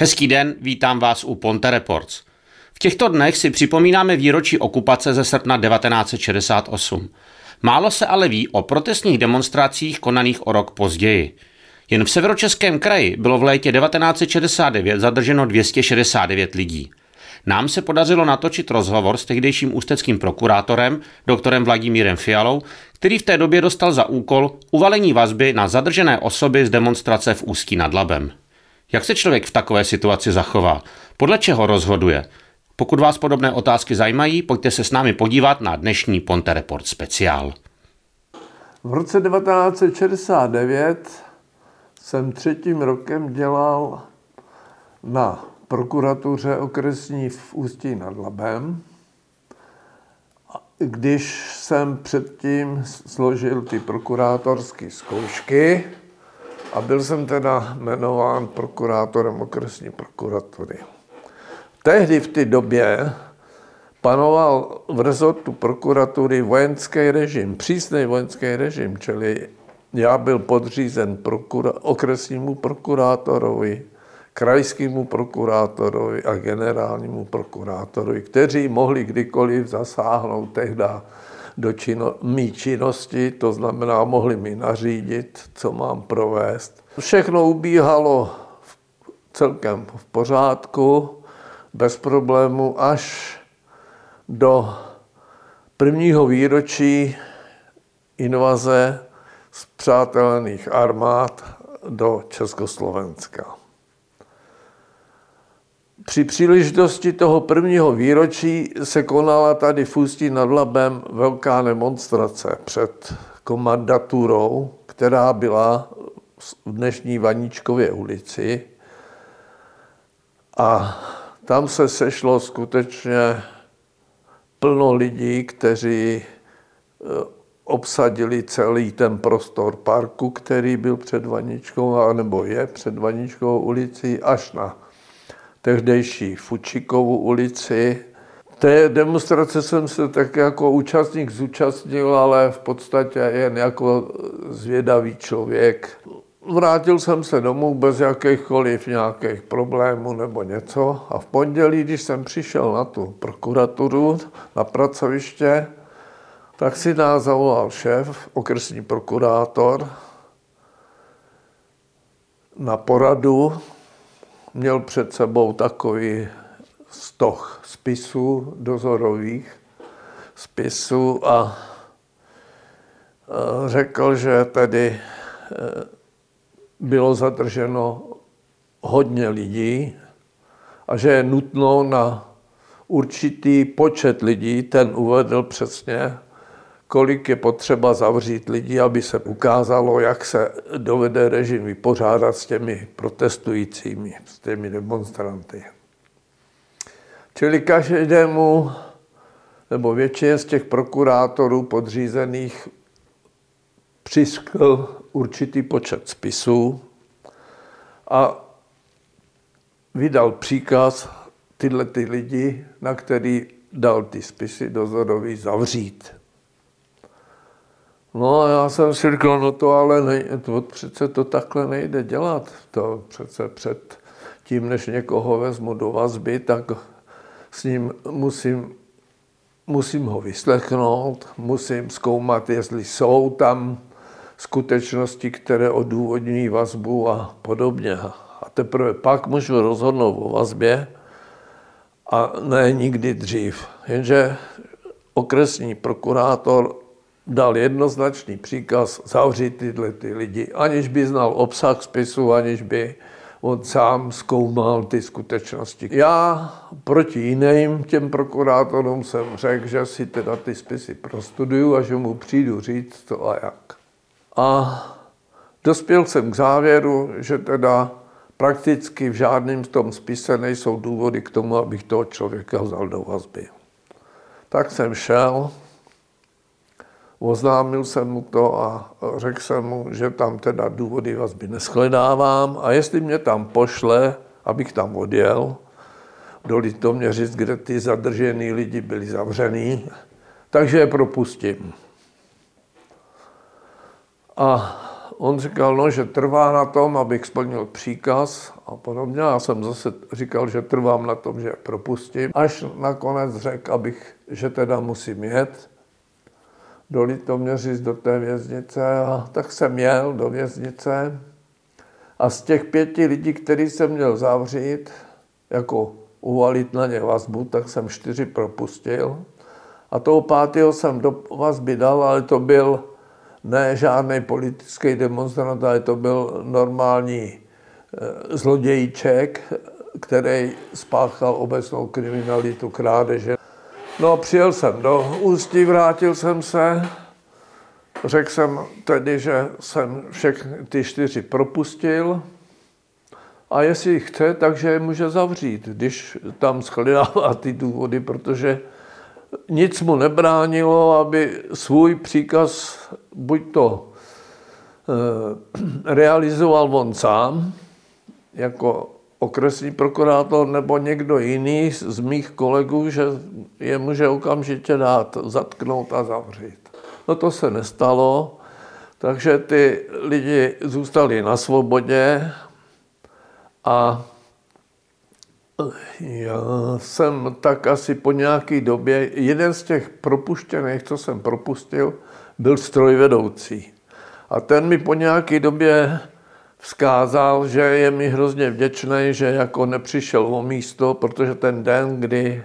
Hezký den, vítám vás u Ponte Reports. V těchto dnech si připomínáme výročí okupace ze srpna 1968. Málo se ale ví o protestních demonstracích konaných o rok později. Jen v Severočeském kraji bylo v létě 1969 zadrženo 269 lidí. Nám se podařilo natočit rozhovor s tehdejším ústeckým prokurátorem, doktorem Vladimírem Fialou, který v té době dostal za úkol uvalení vazby na zadržené osoby z demonstrace v Ústí nad Labem. Jak se člověk v takové situaci zachová? Podle čeho rozhoduje? Pokud vás podobné otázky zajímají, pojďte se s námi podívat na dnešní Ponte Report speciál. V roce 1969 jsem třetím rokem dělal na prokuratuře okresní v Ústí nad Labem, když jsem předtím složil ty prokurátorské zkoušky a byl jsem teda jmenován prokurátorem okresní prokuratury. Tehdy v té době panoval v rezortu prokuratury vojenský režim, přísný vojenský režim, čili já byl podřízen okresnímu prokurátorovi, krajskému prokurátorovi a generálnímu prokurátorovi, kteří mohli kdykoliv zasáhnout tehda do mý činnosti, to znamená, mohli mi nařídit, co mám provést. Všechno ubíhalo celkem v pořádku, bez problému, až do prvního výročí invaze spřátelených armád do Československa. Při příležitosti toho prvního výročí se konala tady v Ústí nad Labem velká demonstrace před komandaturou, která byla v dnešní Vaníčkově ulici. A tam se sešlo skutečně plno lidí, kteří obsadili celý ten prostor parku, který byl před Vaníčkou, nebo je před Vaníčkovou ulicí, až na tehdejší Fučikovu ulici. Té demonstrace jsem se tak jako účastník zúčastnil, ale v podstatě jen jako zvědavý člověk. Vrátil jsem se domů bez jakýchkoliv nějakých problémů nebo něco a v pondělí, když jsem přišel na tu prokuraturu, na pracoviště, tak si nás zavolal šéf, okresní prokurátor, na poradu. Měl před sebou takový stoch spisů, dozorových spisů a řekl, že tedy bylo zadrženo hodně lidí a že je nutno na určitý počet lidí, ten uvedl přesně, kolik je potřeba zavřít lidí, aby se ukázalo, jak se dovede režim vypořádat s těmi protestujícími, s těmi demonstranty. Čili každému, nebo většině z těch prokurátorů podřízených přiskl určitý počet spisů a vydal příkaz tyhle ty lidi, na který dal ty spisy dozorový, zavřít. No a já jsem si říkal, no to ale přece to takhle nejde dělat. To přece před tím, než někoho vezmu do vazby, tak s ním musím ho vyslechnout, musím zkoumat, jestli jsou tam skutečnosti, které odůvodňují vazbu a podobně. A teprve pak můžu rozhodnout o vazbě a ne nikdy dřív. Jenže okresní prokurátor dal jednoznačný příkaz zavřít tyhle ty lidi, aniž by znal obsah spisu, aniž by on sám zkoumal ty skutečnosti. Já proti jiným těm prokurátorům jsem řekl, že si teda ty spisy prostuduju a že mu přijdu říct co a jak. A dospěl jsem k závěru, že teda prakticky v žádném tom spise nejsou důvody k tomu, abych toho člověka vzal do vazby. Tak jsem šel, oznámil jsem mu to a řekl jsem mu, že tam teda důvody vazby neshledávám a jestli mě tam pošle, abych tam odjel, do Litoměřic, kde ty zadržený lidi byli zavřený, takže je propustím. A on říkal, no, že trvá na tom, abych splnil příkaz a podobně. Já jsem zase říkal, že trvám na tom, že propustím. Až nakonec řekl, že teda musím jet do Litoměřic, do té věznice. A tak jsem jel do věznice. A z těch 5 lidí, který jsem měl zavřít, jako uvalit na ně vazbu, tak jsem 4 propustil. A toho 5. jsem do vazby dal, ale to byl ne žádný politický demonstrant, ale to byl normální zlodějíček, který spáchal obecnou kriminalitu, krádeže. No, přijel jsem do Ústí, vrátil jsem se, řekl jsem tedy, že jsem všechny ty 4 propustil a jestli chce, takže je může zavřít, když tam shledává ty důvody, protože nic mu nebránilo, aby svůj příkaz buď to realizoval on sám, jako okresní prokurátor, nebo někdo jiný z mých kolegů, že je může okamžitě dát, zatknout a zavřít. No to se nestalo, takže ty lidi zůstali na svobodě a já jsem tak asi po nějaké době, jeden z těch propuštěných, co jsem propustil, byl strojvedoucí. A ten mi po nějaké době vzkázal, že je mi hrozně vděčný, že jako nepřišel o místo, protože ten den, kdy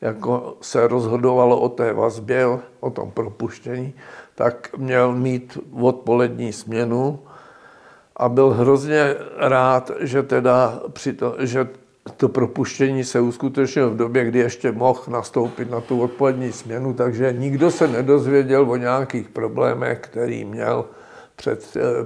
jako se rozhodovalo o té vazbě, o tom propuštění, tak měl mít odpolední směnu a byl hrozně rád, že teda to propuštění se uskutečnilo v době, kdy ještě mohl nastoupit na tu odpolední směnu, takže nikdo se nedozvěděl o nějakých problémech, který měl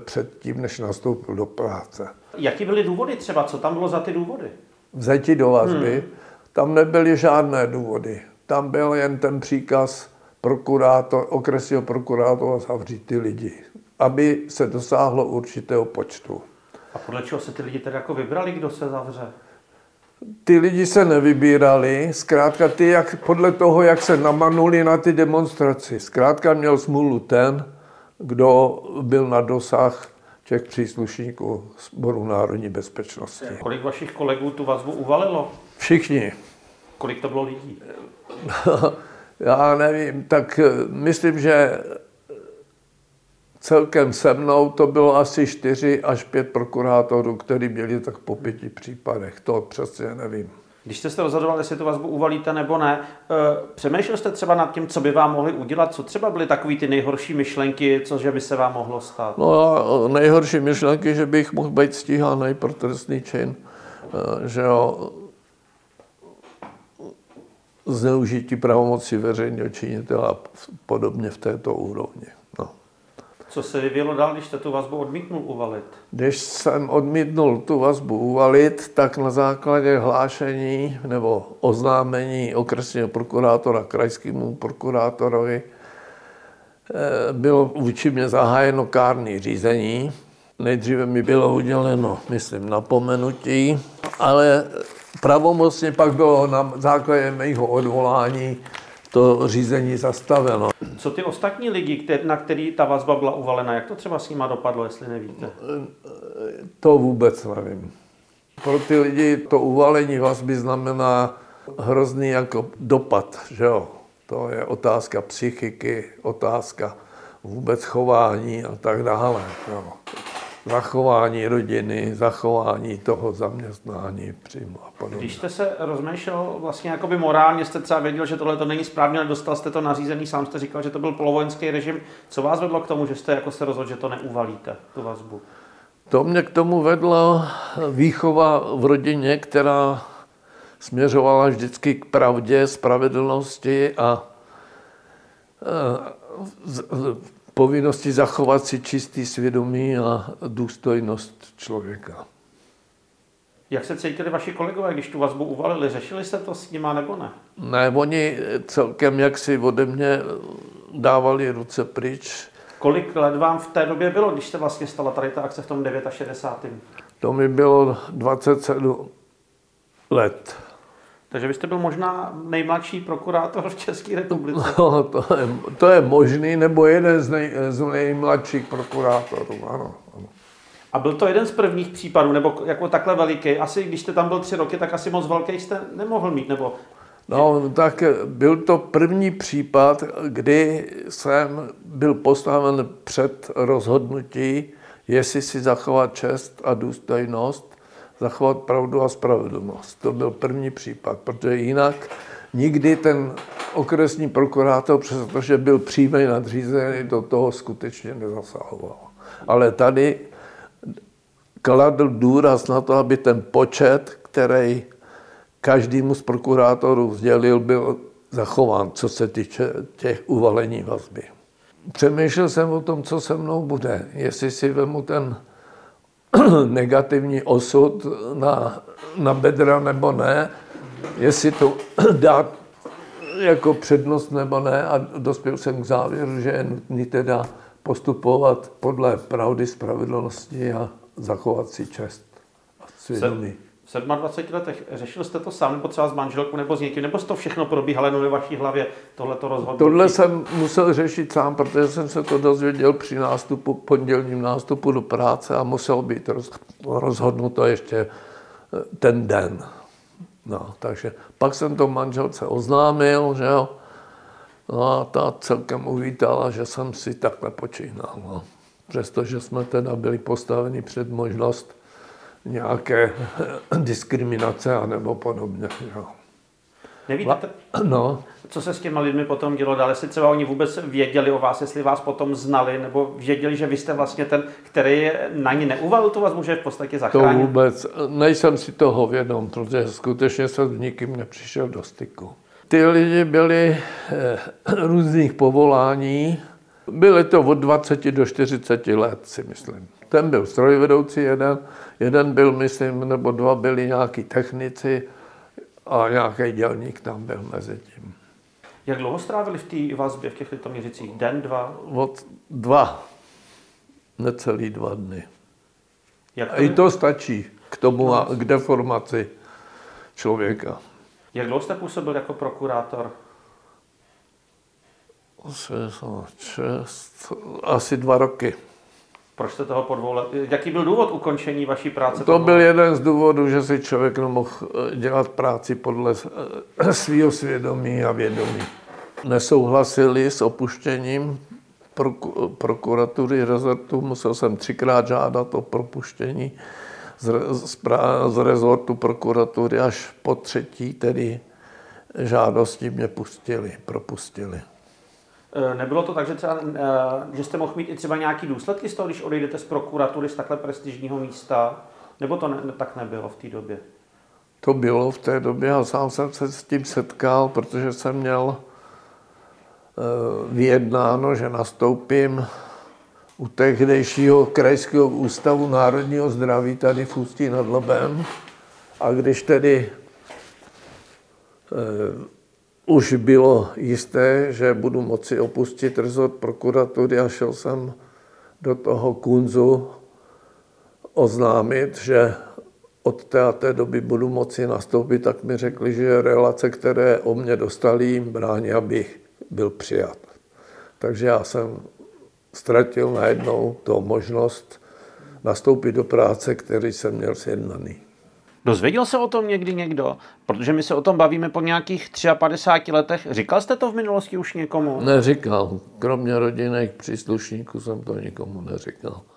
před tím, než nastoupil do práce. Jaký byly důvody třeba? Co tam bylo za ty důvody? Vzetí do vazby. Tam nebyly žádné důvody. Tam byl jen ten příkaz okresního prokurátora zavřít ty lidi, aby se dosáhlo určitého počtu. A podle čeho se ty lidi tedy jako vybrali, kdo se zavře? Ty lidi se nevybírali, zkrátka podle toho, jak se namanuli na ty demonstraci. Zkrátka měl smůlu ten, kdo byl na dosah těch příslušníků Sboru národní bezpečnosti. Kolik vašich kolegů tu vazbu uvalilo? Všichni. Kolik to bylo lidí? Já nevím, tak myslím, že celkem se mnou to bylo asi 4 až 5 prokurátorů, kteří měli tak po 5 případech. To přesně nevím. Když jste se rozhodoval, jestli tu vazbu uvalíte nebo ne, přemýšlel jste třeba nad tím, co by vám mohli udělat? Co třeba byly takové ty nejhorší myšlenky, cože by se vám mohlo stát? No, nejhorší myšlenky, že bych mohl být stíhaný pro trestný čin, že jo, zneužití pravomoci veřejného činitele a podobně v této úrovni. No. Co se vyvíjelo dál, když jste tu vazbu odmítnul uvalit? Když jsem odmítnul tu vazbu uvalit, tak na základě hlášení nebo oznámení okresního prokurátora krajskému prokurátorovi bylo vůči mě zahájeno kárné řízení. Nejdříve mi bylo uděleno, myslím, napomenutí, ale pravomocně pak bylo na základě mého odvolání to řízení zastaveno. Co ty ostatní lidi, na který ta vazba byla uvalena, jak to třeba s nima dopadlo, jestli nevíte? To vůbec nevím. Pro ty lidi to uvalení vazby znamená hrozný jako dopad, že jo? To je otázka psychiky, otázka vůbec chování a tak dále. Jo. Zachování rodiny, zachování toho zaměstnání přímo a podobně. Když jste se rozmýšlel vlastně jakoby morálně, jste třeba věděl, že tohle to není správně, ale dostal jste to nařízený, sám jste říkal, že to byl polovojenský režim. Co vás vedlo k tomu, že jste jako se rozhodl, že to neuvalíte, tu vazbu? To mě k tomu vedla výchova v rodině, která směřovala vždycky k pravdě, spravedlnosti a povinnosti zachovat si čistý svědomí a důstojnost člověka. Jak se cítili vaši kolegové, když tu vazbu uvalili? Řešili jste to s nima nebo ne? Ne, oni celkem jaksi ode mě dávali ruce pryč. Kolik let vám v té době bylo, když se vlastně stala tady ta akce v tom 69. To mi bylo 27 let. Takže byste byl možná nejmladší prokurátor v České republice. No, to je možný, nebo jeden z nejmladších prokurátorů, ano. A byl to jeden z prvních případů, nebo jako takhle veliký? Asi když jste tam byl 3 roky, tak asi moc velký jste nemohl mít, nebo? No, tak byl to první případ, kdy jsem byl postaven před rozhodnutí, jestli si zachovat čest a důstojnost, zachovat pravdu a spravedlnost. To byl první případ, protože jinak nikdy ten okresní prokurátor, protože byl přímý nadřízený, do toho skutečně nezasahoval. Ale tady kladl důraz na to, aby ten počet, který každému z prokurátorů sdělil, byl zachován, co se týče těch uvalení vazby. Přemýšlel jsem o tom, co se mnou bude. Jestli si vemu ten negativní osud na bedra nebo ne, jestli to dát jako přednost nebo ne, a dospěl jsem k závěru, že je nutný teda postupovat podle pravdy, spravedlnosti a zachovat si čest a svědomí. V 27 letech řešil jste to sám, nebo třeba s manželkou, nebo s někým, nebo to všechno probíhalo jenom ve vaší hlavě, tohleto rozhodnutí? Tohle jsem musel řešit sám, protože jsem se to dozvěděl při pondělním nástupu do práce a muselo být rozhodnuto ještě ten den. No, takže pak jsem to manželce oznámil, že jo, no a ta celkem uvítala, že jsem si takhle počínal, no. Přestože jsme teda byli postaveni před možnost nějaké diskriminace a nebo podobně. No. Nevíte, no. Co se s těma lidmi potom dělo dál? Jestli třeba oni vůbec věděli o vás, jestli vás potom znali, nebo věděli, že vy jste vlastně ten, který na ní neuvalil, to vás může v podstatě zachránit? To vůbec. Nejsem si toho vědom, protože skutečně jsem s nikým nepřišel do styku. Ty lidi byli různých povolání. Byly to od 20 do 40 let, si myslím. Ten byl strojvedoucí jeden byl, myslím, nebo 2 byli nějaký technici a nějaký dělník tam byl mezi tím. Jak dlouho strávili v té vazbě, v těch Litoměřicích? Den, 2? Od 2. Necelý 2 dny. A i to stačí k tomu, k deformaci člověka. Jak dlouho jste působil jako prokurátor? 6, asi 2 roky. Proč jste toho podvolil? Jaký byl důvod ukončení vaší práce? To byl jeden z důvodů, že si člověk nemohl dělat práci podle svého svědomí a vědomí. Nesouhlasili s opuštěním prokuratury rezortu. Musel jsem 3krát žádat o propuštění z rezortu prokuratury, až po 3. tedy žádosti mě propustili. Nebylo to tak, že třeba, že jste mohl mít i třeba nějaký důsledky z toho, když odejdete z prokuratury z takhle prestižního místa? Nebo to tak nebylo v té době? To bylo v té době a sám jsem se s tím setkal, protože jsem měl vyjednáno, že nastoupím u tehdejšího Krajského ústavu národního zdraví tady v Ústí nad Labem. A když tedy už bylo jisté, že budu moci opustit rezort prokuratury, a šel jsem do toho kunzu oznámit, že od té doby budu moci nastoupit, tak mi řekli, že relace, které o mě dostali, jim brání, abych byl přijat. Takže já jsem ztratil najednou tu možnost nastoupit do práce, který jsem měl sjednaný. Dozvěděl se o tom někdy někdo? Protože my se o tom bavíme po nějakých 53 letech. Říkal jste to v minulosti už někomu? Neříkal. Kromě rodinných příslušníků jsem to nikomu neříkal.